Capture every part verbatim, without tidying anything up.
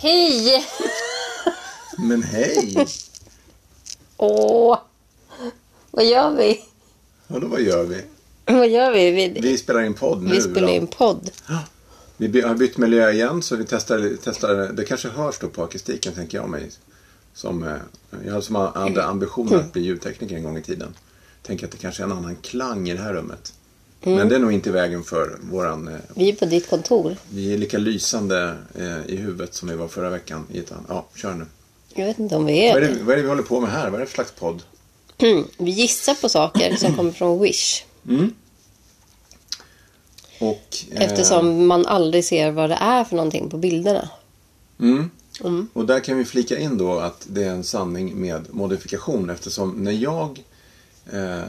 Hej! Men hej! Åh! Vad gör vi? Vadå, vad gör vi? Vad gör vi? Vi, vi spelar in podd nu. Vi spelar in podd. Ja. Vi har bytt miljö igen, så vi testar, testar. Det kanske hörs då på akustiken, tänker jag mig. Som, jag som hade ambitionen att bli ljudtekniker en gång i tiden. Tänker att det kanske är en annan klang i det här rummet. Mm. Men det är nog inte vägen för våran... Vi är på ditt kontor. Vi är lika lysande i huvudet som vi var förra veckan. Ja, kör nu. Jag vet inte om vi är... Vad är det, vad är det vi håller på med här? Vad är det för slags podd? Mm. Vi gissar på saker som kommer från Wish. Mm. Och, eh... Eftersom man aldrig ser vad det är för någonting på bilderna. Mm. Mm. Och där kan vi flika in då att det är en sanning med modifikation. Eftersom när jag...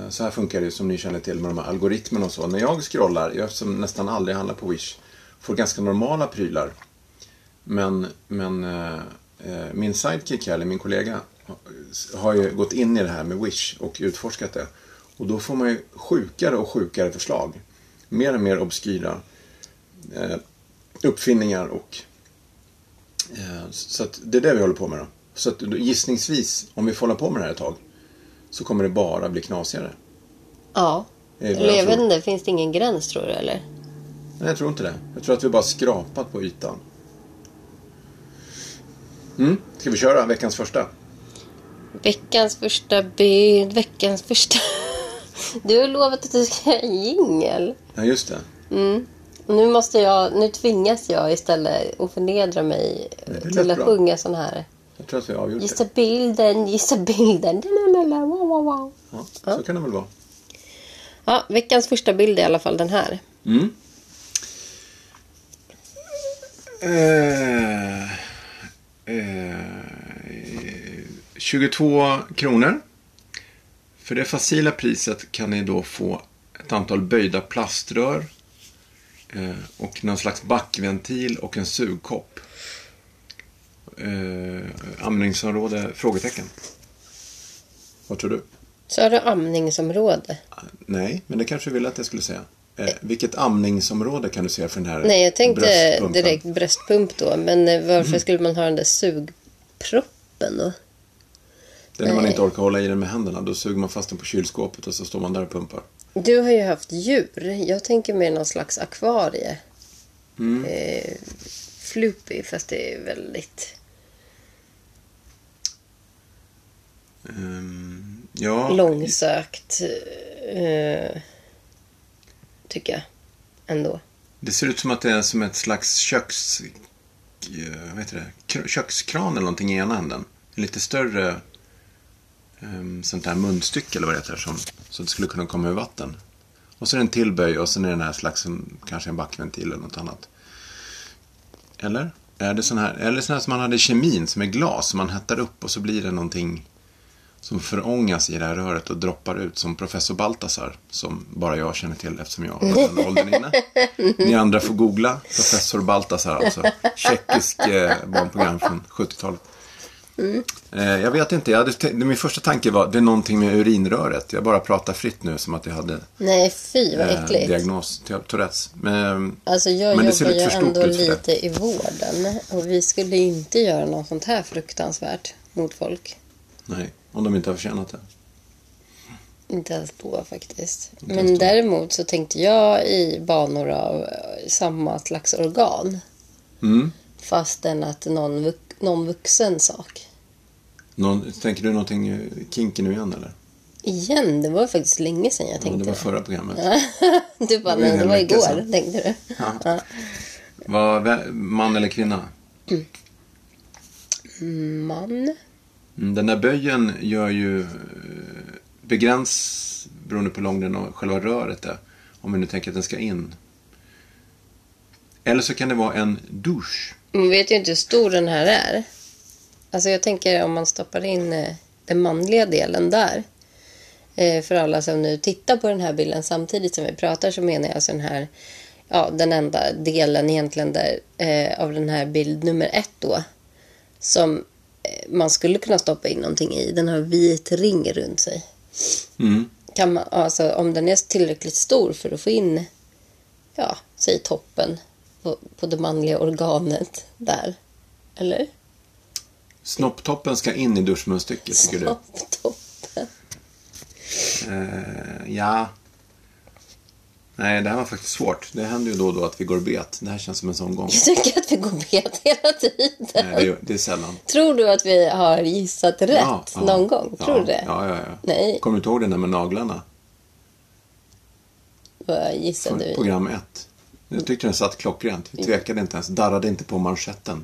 Så här funkar det, som ni känner till, med de här algoritmerna och så. När jag scrollar, jag som nästan aldrig handlar på Wish, får ganska normala prylar. Men, men eh, min sidekick här, eller min kollega, har ju gått in i det här med Wish och utforskat det. Och då får man ju sjukare och sjukare förslag. Mer och mer obskyra eh, uppfinningar och... Eh, så att det är det vi håller på med då. Så att gissningsvis, om vi får hålla på med det här ett tag, så kommer det bara bli knasigare. Ja. Levande, finns det ingen gräns, tror du, eller? Nej, jag tror inte det. Jag tror att vi bara skrapat på ytan. Mm. Ska vi köra veckans första? Veckans första bud, veckans första... Du har lovat att du ska göra en jingel. Ja, just det. Mm. Och nu måste jag, nu tvingas jag istället att förnedra mig till att bra. sjunga sån här... Jag tror att vi avgjort det. Gissa bilden, gissa bilden. Lalalala, wow, wow, wow. Ja, så ja. Kan det väl vara. Ja, veckans första bild är i alla fall den här. Mm. Eh, eh, tjugotvå kronor. För det facila priset kan ni då få ett antal böjda plaströr eh, och någon slags backventil och en sugkopp. Eh, amningsområde, frågetecken. Vad tror du? Så du amningsområde? Nej, men det kanske ville att jag skulle säga. Eh, vilket amningsområde kan du säga för den här? Nej, jag tänkte bröstpumpen? Direkt bröstpump då. Men varför mm. skulle man ha den där sugproppen då? Det är när man inte orkar hålla i den med händerna. Då suger man fast den på kylskåpet och så står man där och pumpar. Du har ju haft djur. Jag tänker mer någon slags akvarie. Mm. Eh, floopy, fast det är väldigt... Um, ja. Långsökt uh, tycker jag ändå. Det ser ut som att det är som ett slags köks, vad heter det, kökskran eller någonting i ena änden. En lite större um, sånt där munstycke eller vad det heter, som, så det skulle kunna komma ur vatten. Och så är det en tillböj och sen är det den här slags, kanske en backventil eller något annat. Eller? Är det sån här, eller sån här som man hade i kemin, som är glas som man hettar upp och så blir det någonting som förångas i det här röret och droppar ut, som professor Baltasar, som bara jag känner till eftersom jag har den åldern inne. Ni andra får googla professor Baltasar, alltså tjeckisk eh, barnprogram från sjuttiotalet. Mm. Eh, jag vet inte, jag hade t- min första tanke var det är någonting med urinröret. Jag bara pratar fritt nu som att jag hade... Nej, fy vad äckligt. Eh, diagnos Tourettes. Men, alltså jag men jobbar ju ändå lite i vården och vi skulle inte göra något sånt här fruktansvärt mot folk. Nej. Om de inte har förtjänat det. Inte ens då faktiskt. Inte Men då. Däremot så tänkte jag i banor av samma slags organ. Mm. Fastän att någon, vux- någon vuxen sak. Någon, tänker du någonting kinky nu igen eller? Igen? Det var faktiskt länge sedan jag ja, tänkte det. var förra programmet. Du bara, nej, det var igår sedan. Tänkte du. Ja. Ja. Var man eller kvinna? Mm. Man... Den där böjen gör ju begräns beroende på långden och själva röret där, om vi nu tänker att den ska in. Eller så kan det vara en douche. Man vet ju inte hur stor den här är. Alltså jag tänker om man stoppar in den manliga delen där. För alla som nu tittar på den här bilden samtidigt som vi pratar, så menar jag alltså den här, ja, den enda delen egentligen där, av den här bild nummer ett då, som man skulle kunna stoppa in någonting i. Den har vit ring runt sig. Mm. Kan man, alltså, om den är tillräckligt stor för att få in, ja, säg toppen på, på det manliga organet där. Eller? Snopptoppen ska in i duschmunstycket, tycker du? Snopptoppen. Uh, ja. Nej, det här var faktiskt svårt. Det händer ju då och då att vi går bet. Det här känns som en sån gång. Jag tycker att vi går bet hela tiden. Nej, det, det är sällan. Tror du att vi har gissat rätt ja, ja, någon gång? Ja, tror du det? Ja, ja, ja. Nej. Kommer du inte ihåg den där med naglarna? Vad gissade vi? Program ett. Jag tyckte den satt klockrent. Vi tvekade inte ens. Darrade inte på manschetten.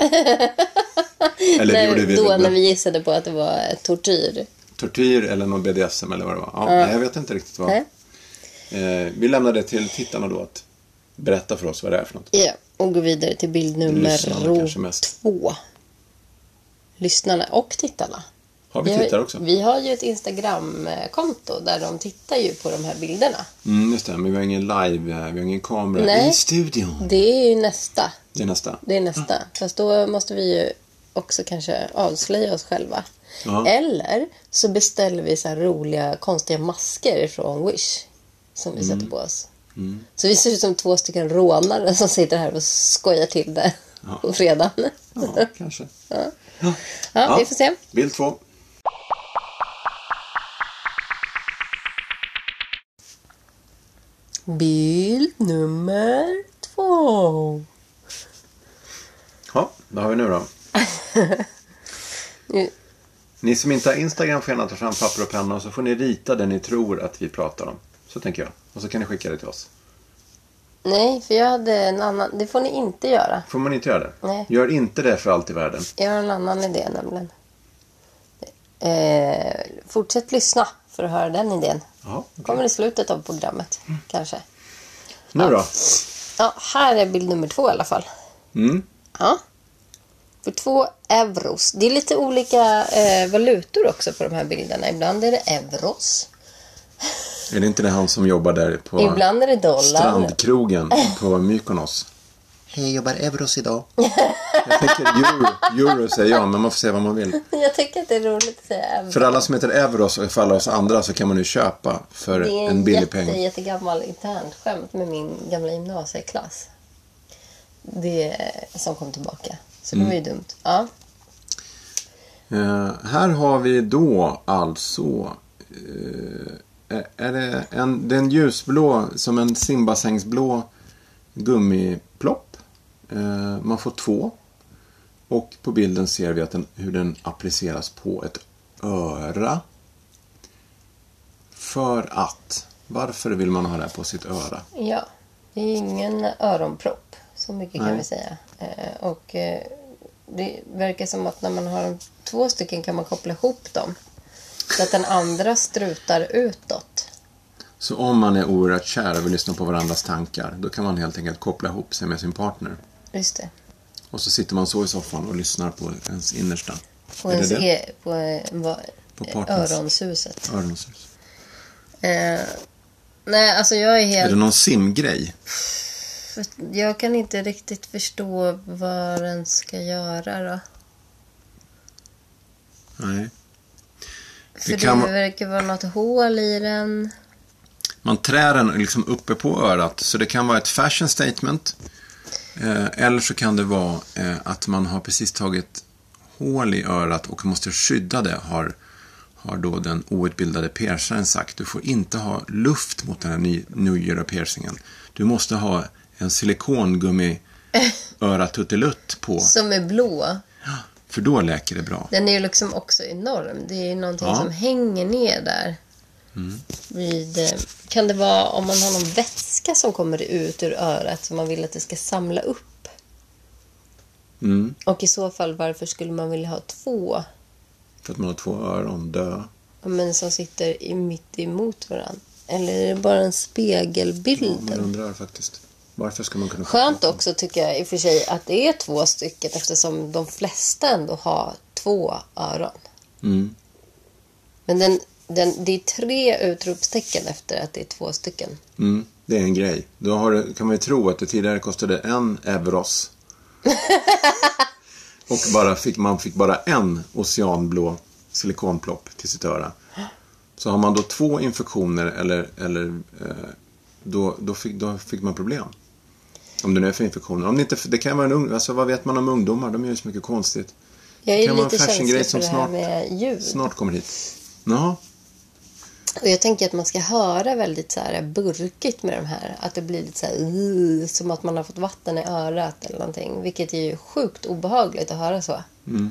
Eller nej, gjorde vi då det? När vi gissade på att det var tortyr. Tortyr eller någon B D S M eller vad det var. Ja, ja. Nej, jag vet inte riktigt vad. Nej. Eh, vi lämnar det till tittarna då att berätta för oss vad det är för något. Ja, och gå vidare till bild nummer två. Lyssnarna och tittarna. Har vi, vi tittar också? Vi har ju ett Instagram-konto där de tittar ju på de här bilderna. Mm, just det. Men vi har ingen live här. Vi har ingen kamera. Nej, i studion. Det är ju nästa. Det är nästa. Det är nästa. Ah. Fast då måste vi ju också kanske avslöja oss själva. Ah. Eller så beställer vi så här roliga, konstiga masker från Wish. Som vi mm. sätter på oss. Mm. Så vi ser ut som två stycken rånare som sitter här och skojar till det ja. på fredagen. Ja, kanske. Ja. Ja. Ja, vi får se. Bild två. Bild nummer två. Ja, vad har vi nu då? nu. Ni som inte har Instagram får gärna ta fram papper och penna och så får ni rita det ni tror att vi pratar om. Så tänker jag. Och så kan ni skicka det till oss. Nej, för jag hade en annan... Det får ni inte göra. Får man inte göra det? Nej. Gör inte det för allt i världen. Jag har en annan idé nämligen. Eh, fortsätt lyssna för att höra den idén. Aha, okay. Kommer i slutet av programmet, mm. kanske. Nu då? Ja. Ja, här är bild nummer två i alla fall. Mm. Ja. För två euros. Det är lite olika eh, valutor också på de här bilderna. Ibland är det euros. Är det inte det han som jobbar där på ibland är det dollar. Strandkrogen på Mykonos? Hej, jag jobbar euros idag. Jag tänker euro, euro säger jag, men man får se vad man vill. Jag tycker att det är roligt att säga euro. För alla som heter euros och för alla oss andra så kan man ju köpa för en, en billig jätte, peng. Det är en jättegammal internt skämt med min gamla gymnasieklass. Det som kom tillbaka. Så det mm. var ju dumt. Ja. Uh, här har vi då alltså... Uh, Är det en, det är en ljusblå, som en simbassängsblå gummiplopp. Eh, man får två. Och på bilden ser vi att den, hur den appliceras på ett öra. För att, varför vill man ha det på sitt öra? Ja, det är ingen öronpropp, så mycket Nej. kan vi säga. Eh, och eh, det verkar som att när man har de två stycken kan man koppla ihop dem. Så att den andra strutar utåt. Så om man är oerhört kär och vill lyssna på varandras tankar, då kan man helt enkelt koppla ihop sig med sin partner. Just det. Och så sitter man så i soffan och lyssnar på ens innersta. På, ens det det? E- på, va, på öronsuset. Öronsus. Eh, nej, alltså jag är helt... Är det någon simgrej? Jag kan inte riktigt förstå vad den ska göra då. Nej. För det, kan... det verkar vara något hål i den. Man trär den liksom uppe på örat. Så det kan vara ett fashion statement. Eh, eller så kan det vara eh, att man har precis tagit hål i örat och måste skydda det. Har, har då den outbildade piercaren sagt. Du får inte ha luft mot den här ny, nygjorda piercingen. Du måste ha en silikongummi öratuttelutt på. Som är blå. Ja. För då läker det bra. Den är ju liksom också enorm. Det är ju någonting ja. som hänger ner där. Mm. Vid, kan det vara om man har någon vätska som kommer ut ur örat som man vill att det ska samla upp? Mm. Och i så fall, varför skulle man vilja ha två? För att man har två öron dö. Men som sitter i mitt emot varandra. Eller är det bara en spegelbild? Ja, man undrar faktiskt. Varför ska man kunna... Skönt också tycker jag i och för sig att det är två stycken eftersom de flesta ändå har två öron. Mm. Men den, den, det är tre utropstecken efter att det är två stycken. Mm, det är en grej. Då har det, kan man ju tro att det tidigare kostade en euros. Och bara fick, man fick bara en oceanblå silikonplopp till sitt öra. Så har man då två infektioner eller... eller eh, då, då, fick, då fick man problem. Om det nu är för infektioner. Om det, inte, det kan vara en ung, alltså vad vet man om ungdomar? De gör ju så mycket konstigt. Jag är ju lite känslig för det här med ljud. Snart kommer hit. Jaha. Och jag tänker att man ska höra väldigt så här burkigt med de här. Att det blir lite så här, som att man har fått vatten i örat eller någonting. Vilket är ju sjukt obehagligt att höra så. Mm.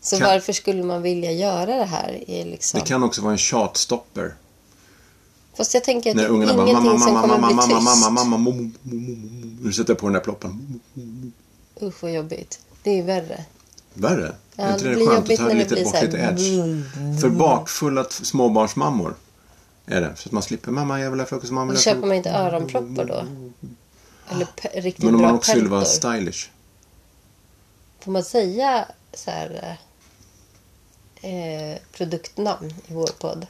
Så kan... varför skulle man vilja göra det här? Är liksom... Det kan också vara en tjatstopper. Fast jag tänker att när det är ingenting bara, mamma, som mamma, kommer mamma, bli tyst. Mamma, mamma, mamma, mamma. Nu sätter jag på den där ploppen. Usch, vad jobbigt. Det är ju värre. Värre? Ja, är inte det, det skönt att ta lite bort här... lite edge? Mm. För bakfulla småbarnsmammor är det. Så att man slipper mamma, jag vill ha frukost, mamma. Och köper man inte öronproppar då? Eller pe- riktigt bra peltor? Men om man också vill vara stylish. Får man säga så här... Eh, produktnamn i vår podd?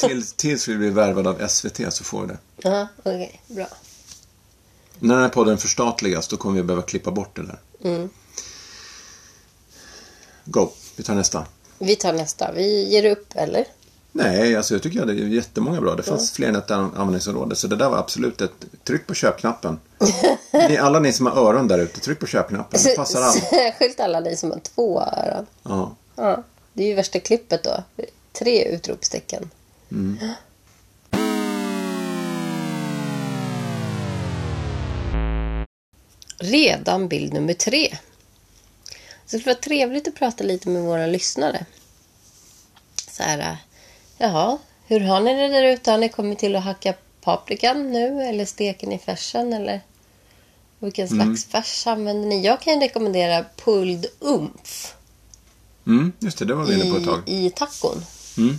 Tills, tills vi blir värvade av S V T så får vi det. Ja, uh-huh, okej, okay, bra. När den här podden förstatligas då kommer vi behöva klippa bort det där. Mm. Go, vi tar nästa. Vi tar nästa, vi ger upp, eller? Nej, alltså jag tycker jag det är jättemånga bra. Det fanns mm. fler än ett användningsområde. Så det där var absolut ett tryck på köpknappen. Ni, alla ni som har öron där ute, tryck på köpknappen. Det passar alla. Särskilt alla ni som har två öron. Ja. Ja. Det är ju värsta klippet då. Tre utropstecken. Mm. Redan bild nummer tre. Så det skulle vara trevligt att prata lite med våra lyssnare. Så här, jaha, hur har ni det där ute? Har ni kommit till att hacka paprikan nu? Eller steken i färsen? Eller vilken slags mm. färs använder ni? Jag kan rekommendera pulled umpf. Mm, just det, det var vi inne på ett tag. I tacon. Mm.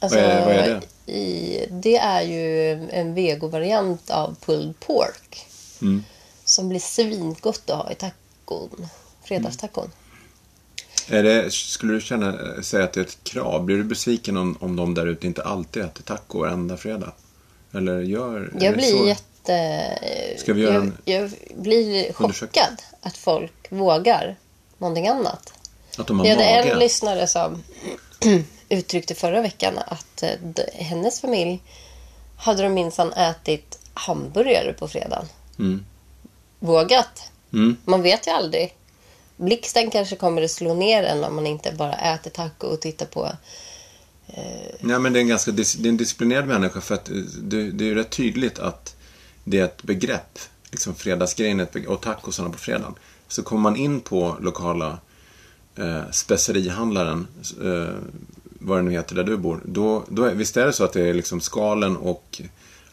Alltså, vad, är, vad är det? I, det är ju en vegovariant av pulled pork. Mm. Som blir svingott att ha i tacon. Fredagstacon. Mm. Är det, skulle du känna, säga att det är ett krav? Blir du besviken om, om de där ute inte alltid äter taco varenda fredag? Eller gör... Jag eller blir så... jätte... Ska vi göra jag, en... jag blir chockad att folk vågar någonting annat. Att de har jag hade mage. En lyssnare som uttryckte förra veckan att d- hennes familj hade de minsann ätit hamburgare på fredagen. Mm. Vågat. Mm. Man vet ju aldrig. Blixten kanske kommer att slå ner en om man inte bara äter taco och tittar på... Eh... Nej, men det är en ganska dis- det är en disciplinerad människa för att det, det är ju rätt tydligt att det är ett begrepp. Liksom fredagsgrejen och tacosarna på fredagen. Så kommer man in på lokala... Eh, specerihandlaren eh, vad det nu heter där du bor då, då är, visst är det så att det är liksom skalen och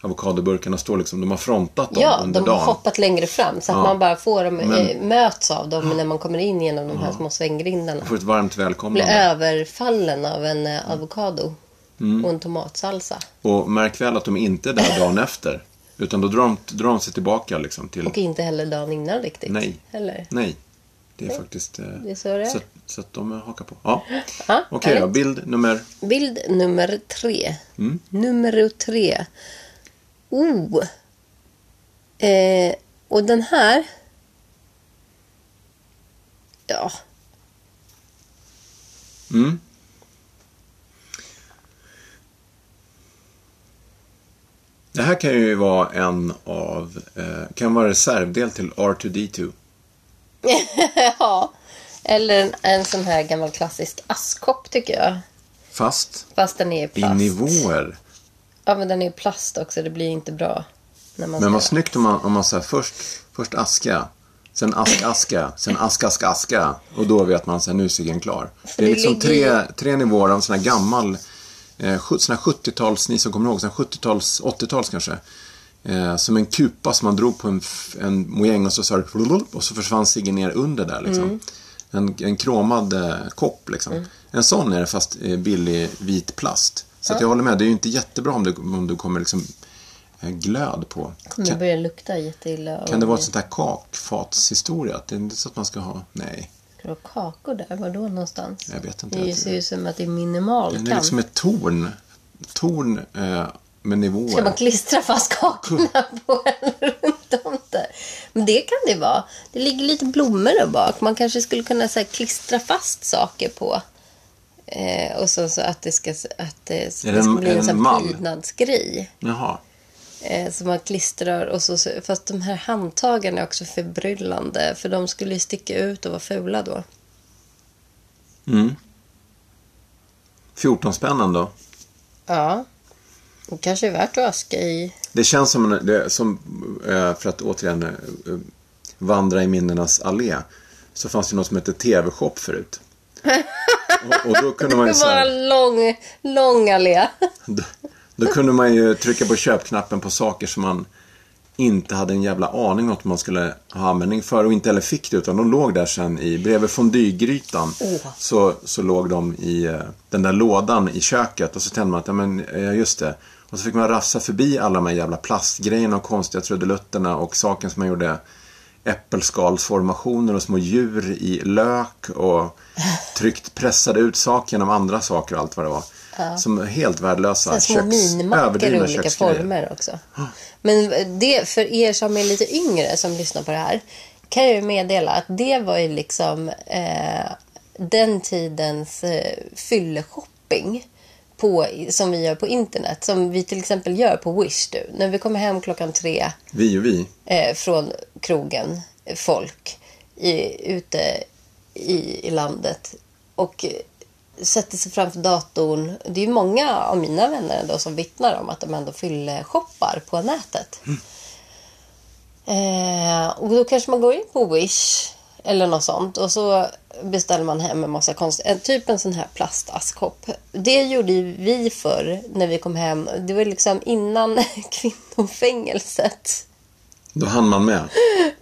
avokadoburkarna står liksom, de har frontat dem ja, under dagen. Ja, de har hoppat längre fram så att ja. Man bara får dem, Men, eh, möts av dem ja. När man kommer in genom de här ja. Små svänggrindarna. Man får ett varmt välkomnande. Blir överfallen av en eh, avokado mm. och en tomatsalsa. Och märk väl att de inte är där dagen efter utan då drar de, drar de sig tillbaka liksom till... Och inte heller dagen innan riktigt. Nej, heller. Nej. Det är Nej, faktiskt det är så, det är. Så, så att de hakar på. Ja. Okej okay, då, bild nummer... Bild nummer tre. Mm. Nummer tre. Oh! Eh, och den här... Ja. Mm. Det här kan ju vara en av... Eh, kan vara reservdel till R two D two. Ja, eller en, en sån här gammal klassisk askkopp tycker jag. Fast? Fast den är plast. I nivåer. Ja, men den är plast också, det blir inte bra. När man men vad snyggt om man, om man säger först, först aska, sen ask-aska, sen ask-ask-aska. Och då vet man att nu är ciggen klar. Det är det liksom ligger... tre, tre nivåer av sån här gammal, eh, sån här sjuttio-tals, ni som kommer ihåg, sån här sjuttio-tals, åttio-tals kanske. Eh, som en kupa som man drog på en, f- en mojäng och så sa och så försvann ciggen ner under där liksom. Mm. En, en kromad eh, kopp liksom. Mm. En sån är det fast eh, billig vit plast. Så ja. Att jag håller med, det är ju inte jättebra om du, om du kommer liksom eh, glöd på. Kommer kan, börja lukta jätteilla. Kan det vara ett sånt här kakfatshistoria? Det är inte så att man ska ha, nej. Ska du ha kakor där? Var då någonstans? Jag vet inte. Det ser ju som att det är minimalt. Det är liksom ett torn. Torn... Eh, med nivåer. Ska man klistra fast kakorna på en runt om där? Men det kan det vara. Det ligger lite blommor där bak. Man kanske skulle kunna så här, klistra fast saker på. Eh, och så, så att det ska, att det, det ska en, bli en, en sån här prydnadsgrej. Jaha. eh, som man klistrar. Och så, fast de här handtagen är också förbryllande, för de skulle ju sticka ut och vara fula då. Mm. fjorton spännande då. Ja. Det kanske är värt att aska i. Det känns som, det, som för att återigen vandra i minnenas allé, så fanns det något som hette T V-shop förut. och, och då kunde man ju så här, det var en lång, lång allé. då, då kunde man ju trycka på köpknappen på saker som man inte hade en jävla aning om att man skulle ha användning för, och inte heller fick det, utan de låg där sen i, bredvid fondygrytan. Oh. så, så låg de i den där lådan i köket, och så tände man att, ja men just det, och så fick man rafsa förbi alla de här jävla plastgrejerna och konstiga trudelutterna och saken som man gjorde äppelskalsformationer och små djur i lök och tryckt pressade ut saker genom andra saker och allt vad det var. Ja. Som är helt värdelösa. Små minimackor i olika former också. Men det, för er som är lite yngre som lyssnar på det här, kan jag ju meddela att det var ju liksom eh, den tidens eh, fylleshopping på, som vi gör på internet, som vi till exempel gör på Wish du. När vi kommer hem klockan tre vi och vi. Eh, från krogen, folk i, ute i, i landet och sätter sig framför datorn. Det är ju många av mina vänner ändå som vittnar om att de ändå fyller shoppar på nätet. Mm. Eh, och då kanske man går in på Wish eller något sånt, och så beställer man hem en massa konst, typ en sån här plastaskkopp. Det gjorde ju vi förr när vi kom hem. Det var liksom innan kvinnofängelset. Då hann man med.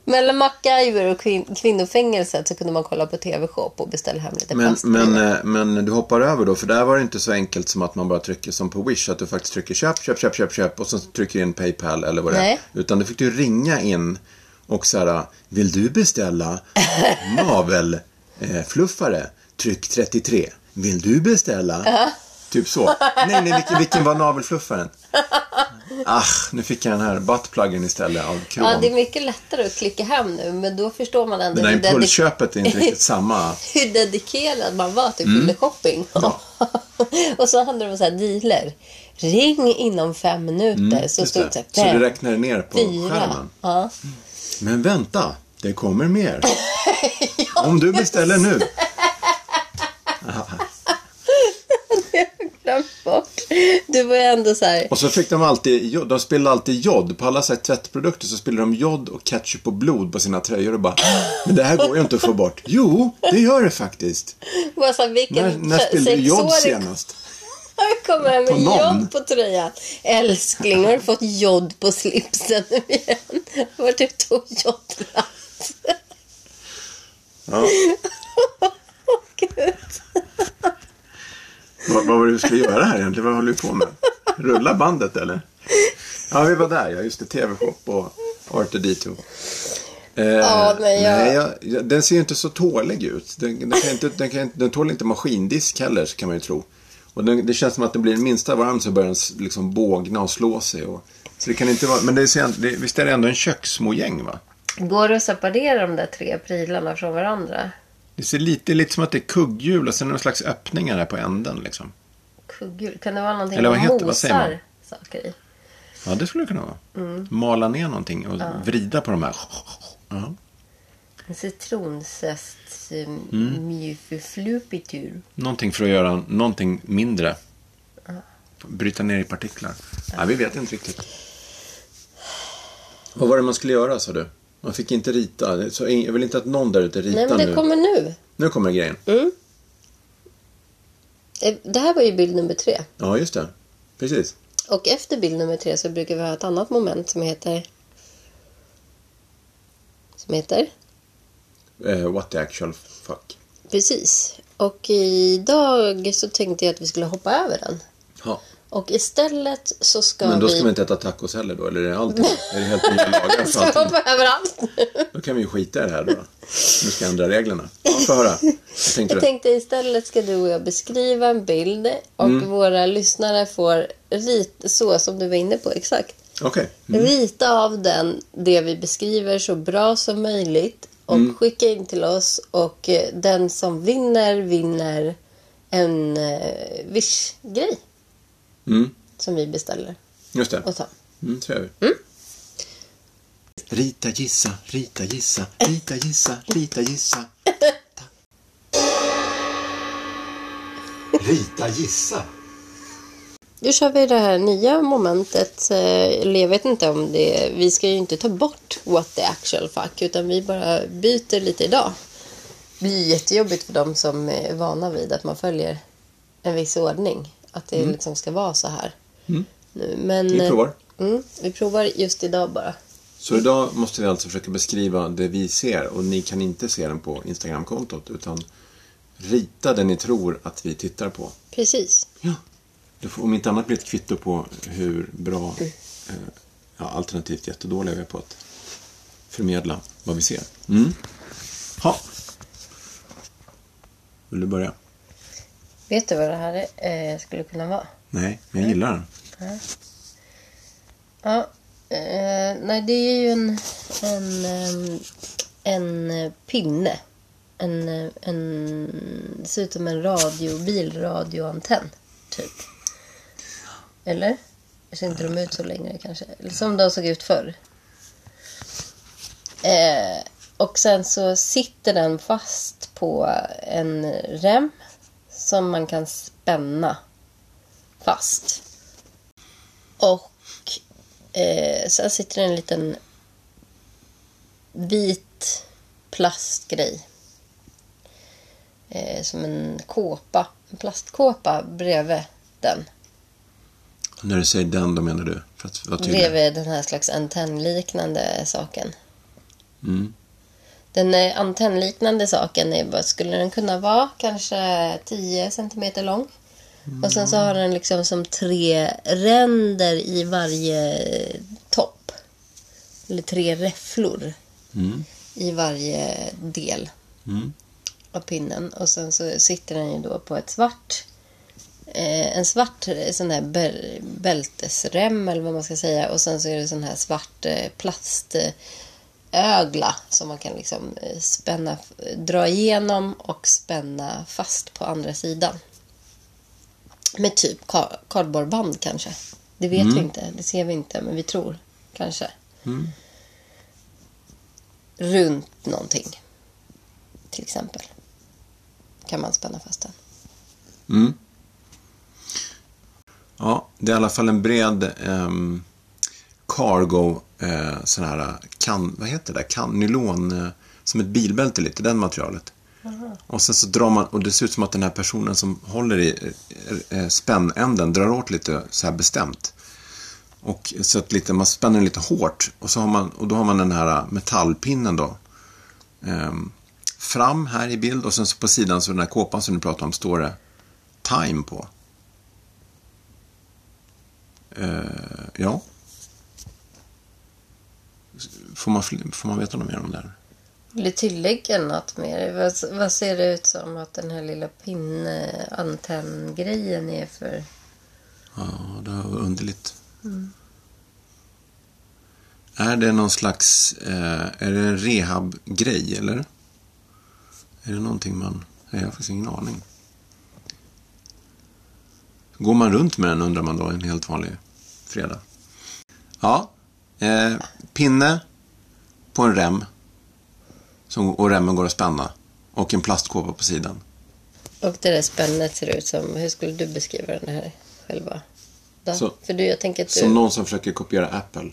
Mellan MacGyver och kvin- kvinnofängelset så kunde man kolla på T V-shop och beställa hem lite plast. Men, men, men du hoppar över då, för där var det inte så enkelt som att man bara trycker som på Wish, att du faktiskt trycker köp, köp, köp, köp, köp och så trycker in PayPal eller vad det är. Utan du fick du ringa in och så här, vill du beställa navelfluffare? Tryck trettiotre. Vill du beställa? Uh-huh. Typ så. Nej, nej, vilken, vilken var navelfluffaren? Ah, nu fick jag den här buttpluggen istället av kron. Ja, det är mycket lättare att klicka hem nu, men då förstår man ändå. Det där impulsköpet är inte riktigt samma. Hur dedikerad man var till mm. fylleshopping. Ja. Och så handlar det om så här dealer. Ring inom fem minuter. Mm, så stod det. Så, så du räknar ner på fyra. Skärmen. Ja. Men vänta, det kommer mer. ja, om du beställer nu. Bort. Du var ändå så här. Och så fick de alltid, de spillde alltid jod på alla så här tvättprodukter, så spillde de jod och ketchup och blod på sina tröjor och bara, men det här går ju inte att få bort. Jo, det gör det faktiskt. Alltså, vilken när, när spillde du jod senast? Jag kommer hem med jod på tröjan. Älskling, har du fått jod på slipsen nu igen? Vart du tog jodlat. Ja. Åh gud. Vad, vad var det du skulle göra här egentligen? Vad håller du på med? Rulla bandet eller? Ja, vi var där. Ja, just det. T V-shop och R two D two. Eh, ja, men jag... Nej, jag, jag, den ser ju inte så tålig ut. Den, den, kan inte, den, kan, den tål inte maskindisk heller, kan man ju tro. Och den, det känns som att den blir minsta varm så börjar den liksom bågna och slå sig. Och, så det kan inte vara... Men det är, det, visst är det ändå en köksmogäng, va? Går det att separera de där tre prylarna från varandra? Det ser lite, lite som att det är kugghjul och sen någon slags öppningar där på änden liksom. Kugghjul? Kan det vara någonting eller vad man heter, mosar vad saker i? Ja, det skulle det kunna vara. Mm. Mala ner någonting och ja. Vrida på de här. Ja. En citronsäst mm. mjuflupitur. Någonting för att göra någonting mindre. Ja. Bryta ner i partiklar. Ja. Nej, vi vet inte riktigt. Vad var det man skulle göra, sa du? Man fick inte rita. Så jag vill inte att någon där ute ritar nu. Nej, men det nu. Kommer nu. Nu kommer grejen. Mm. Det här var ju bild nummer tre. Ja, just det. Precis. Och efter bild nummer tre så brukar vi ha ett annat moment som heter... Som heter? Uh, what the actual fuck. Precis. Och idag så tänkte jag att vi skulle hoppa över den. Ja. Och istället så ska vi... Men då ska vi... vi inte äta tacos heller då? Eller är det alltid? Är det helt nya lagar? Så vi hoppar överallt. Då kan vi ju skita i det här då. Nu ska jag ändra reglerna. Ja, får höra. Jag tänkte, jag tänkte istället ska du och jag beskriva en bild. Och mm. våra lyssnare får rita så som du var inne på, exakt. Okej. Okay. Mm. Rita av den, det vi beskriver så bra som möjligt. Och mm. skicka in till oss. Och den som vinner, vinner en uh, Wish-grej. Mm. Som vi beställer. Just det. Och så. Mm, tror jag. Mm. Rita gissa, Rita gissa, Rita gissa, Rita gissa. Rita gissa. Nu kör vi det här nya momentet. Jag vet inte om det... Vi ska ju inte ta bort what the actual fuck, utan vi bara byter lite idag. Det blir jättejobbigt för dem som är vana vid att man följer en viss ordning. Att det mm. liksom ska vara så här. Mm. Men, vi provar. Mm, vi provar just idag bara. Så idag måste vi alltså försöka beskriva det vi ser. Och ni kan inte se den på Instagram-kontot, utan rita den ni tror att vi tittar på. Precis. Ja. Du får, om inte annat blir ett kvitto på hur bra, mm. eh, ja, alternativt jättedåliga vi är på att förmedla vad vi ser. Mm. Ha. Vill du börja? Vet du vad det här eh, skulle kunna vara? Nej, men jag gillar den. Mm. Ja, eh, nej, det är ju en, en, en, en pinne. En, en, det ser ut som en radio, bilradioantenn, typ. Eller? Jag ser inte de ut så längre kanske. Eller som de såg ut förr. Eh, och sen så sitter den fast på en rem som man kan spänna fast. Och eh, sen sitter en liten vit plastgrej. Eh, som en kåpa. En plastkåpa bredvid den. När du säger den, då menar du? För att vara tydlig. Bredvid den här slags antennliknande saken. Mm. Den antennliknande saken är bara, skulle den kunna vara kanske tio centimeter lång. Mm. Och sen så har den liksom som tre ränder i varje topp. Eller tre räfflor mm. i varje del. Mm. Av pinnen. Och sen så sitter den ju då på ett svart eh, en svart sån här bäl- bältesrem eller vad man ska säga. Och sen så är det sån här svart eh, plastögla som man kan liksom eh, spänna, dra igenom och spänna fast på andra sidan med typ ka- kardborrband kanske. Det vet mm. vi inte, det ser vi inte, men vi tror kanske mm. runt någonting till exempel. Kan man spänna fast den? Mm. Ja, det är i alla fall en bred eh, cargo eh, sån här kan, vad heter det? Kan, nylon eh, som ett bilbälte lite, den materialet. Aha. Och sen så drar man, och det ser ut som att den här personen som håller i eh, spännänden drar åt lite så här bestämt. Och så att lite, man spänner lite hårt och så har man, och då har man den här metallpinnen då. Eh, fram här i bild, och sen så på sidan så den här kåpan som du pratar om står det time på. Uh, ja. Får man, får man veta något mer om det här? Eller tillägga något mer. Vad, vad ser det ut som att den här lilla pinneantenngrejen är för? Ja, det var underligt. Mm. Är det någon slags eh, är det en rehabgrej eller? Är det någonting man... Jag har faktiskt ingen aning. Går man runt med den, undrar man då, en helt vanlig fredag. Ja. Eh, pinne på en rem. Som, och remmen går att spänna. Och en plastkåpa på sidan. Och det där spännet ser ut som... Hur skulle du beskriva den här själva? Så, För du, jag tänker att du... Som någon som försöker kopiera Apple.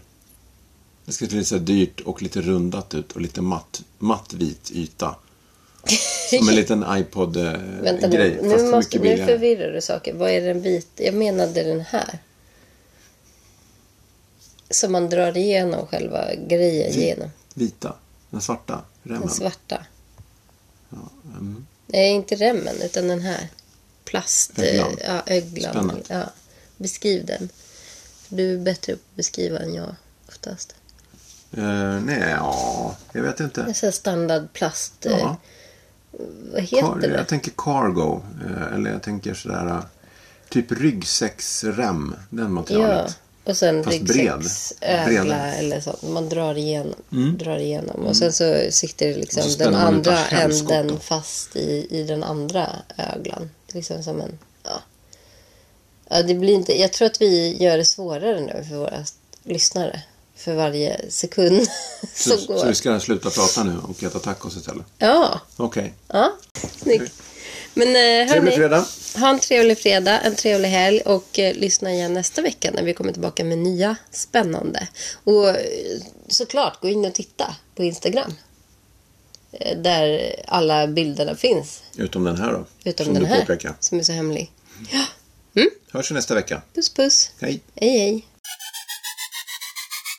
Det ska till lite dyrt och lite rundat ut. Och lite matt, matt vit yta. Som en liten iPod-grej. Vänta nu, nu, måste, nu förvirrar du saker. Vad är den vit? Jag menade den här. Som man drar igenom själva grejen Vi, genom. Vita, den svarta remmen. Den svarta. Ja, mm. Nej, inte remmen utan den här. Plast, öglan. Ja, öglan. Ja. Beskriv den. Du är bättre på att beskriva än jag oftast. Uh, nej, ja, jag vet inte. Det är så standard plast. Uh-huh. Vad heter Car- det? Jag tänker cargo, uh, eller jag tänker sådär uh, typ ryggsäcksrem, den materialet. Ja, och sen ryggsäcksögla eller så. Man drar igenom, mm. drar igenom. Mm. och sen så sitter liksom så den andra änden fast i, i den andra öglan, liksom som en ja. Ja, det blir inte. Jag tror att vi gör det svårare nu för våra lyssnare för varje sekund som så, går. Så vi ska sluta prata nu och äta tacos istället? Ja. Okej. Okay. Ja, snyggt. Men hörni, fredag. Ha en trevlig fredag, en trevlig helg och eh, lyssna igen nästa vecka när vi kommer tillbaka med nya spännande. Och såklart, gå in och titta på Instagram. Eh, där alla bilderna finns. Utom den här då. Utom som den här, påpekar. Som är så hemlig. Ja. Mm? Hörs nästa vecka. Puss puss. Hej. Hej hej.